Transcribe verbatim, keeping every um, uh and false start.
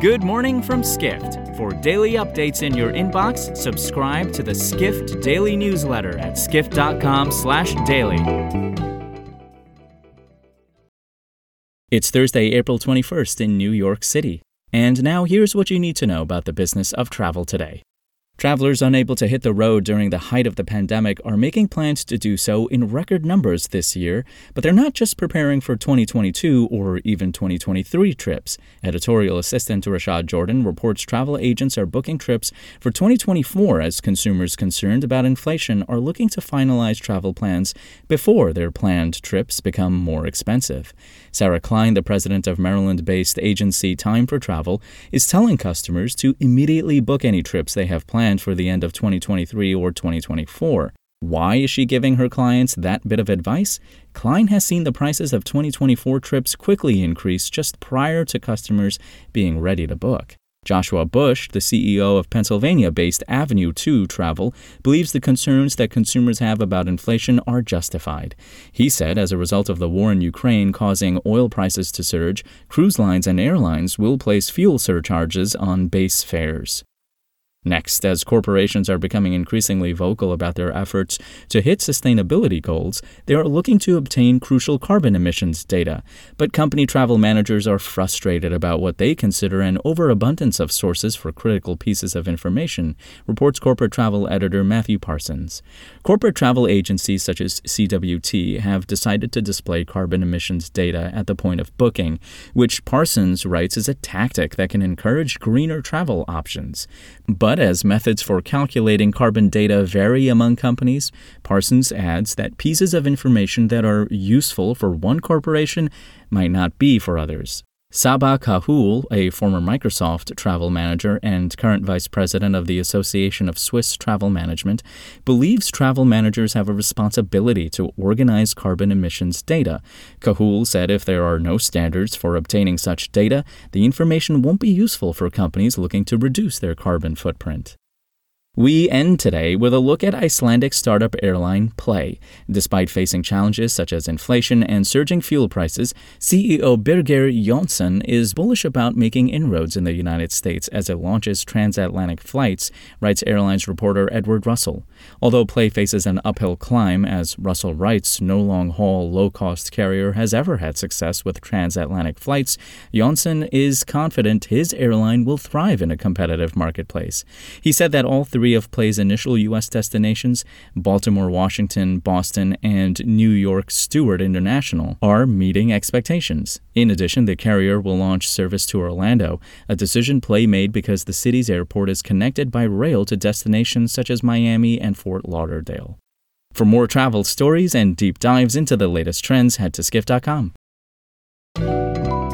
Good morning from Skift. For daily updates in your inbox, subscribe to the Skift Daily Newsletter at skift dot com slash daily. It's Thursday, April twenty-first in New York City. And now here's what you need to know about the business of travel today. Travelers unable to hit the road during the height of the pandemic are making plans to do so in record numbers this year, but they're not just preparing for twenty twenty-two or even twenty twenty-three trips. Editorial assistant Rashad Jordan reports travel agents are booking trips for twenty twenty-four as consumers concerned about inflation are looking to finalize travel plans before their planned trips become more expensive. Sarah Klein, the president of Maryland-based agency Time for Travel, is telling customers to immediately book any trips they have planned for the end of twenty twenty-three or twenty twenty-four. Why is she giving her clients that bit of advice? Klein has seen the prices of twenty twenty-four trips quickly increase just prior to customers being ready to book. Joshua Bush, the C E O of Pennsylvania-based Avenue two Travel, believes the concerns that consumers have about inflation are justified. He said as a result of the war in Ukraine causing oil prices to surge, cruise lines and airlines will place fuel surcharges on base fares. Next, as corporations are becoming increasingly vocal about their efforts to hit sustainability goals, they are looking to obtain crucial carbon emissions data. But company travel managers are frustrated about what they consider an overabundance of sources for critical pieces of information, reports corporate travel editor Matthew Parsons. Corporate travel agencies such as C W T have decided to display carbon emissions data at the point of booking, which Parsons writes is a tactic that can encourage greener travel options. But But as methods for calculating carbon data vary among companies, Parsons adds that pieces of information that are useful for one corporation might not be for others. Saba Kahoul, a former Microsoft travel manager and current vice president of the Association of Swiss Travel Management, believes travel managers have a responsibility to organize carbon emissions data. Kahoul said if there are no standards for obtaining such data, the information won't be useful for companies looking to reduce their carbon footprint. We end today with a look at Icelandic startup airline Play. Despite facing challenges such as inflation and surging fuel prices, C E O Birgir Jónsson is bullish about making inroads in the United States as it launches transatlantic flights, writes airlines reporter Edward Russell. Although Play faces an uphill climb, as Russell writes, no long-haul, low-cost carrier has ever had success with transatlantic flights, Jónsson is confident his airline will thrive in a competitive marketplace. He said that all three Three of Play's initial U S destinations, Baltimore, Washington, Boston, and New York Stewart International, are meeting expectations. In addition, the carrier will launch service to Orlando, a decision Play made because the city's airport is connected by rail to destinations such as Miami and Fort Lauderdale. For more travel stories and deep dives into the latest trends, head to skift dot com.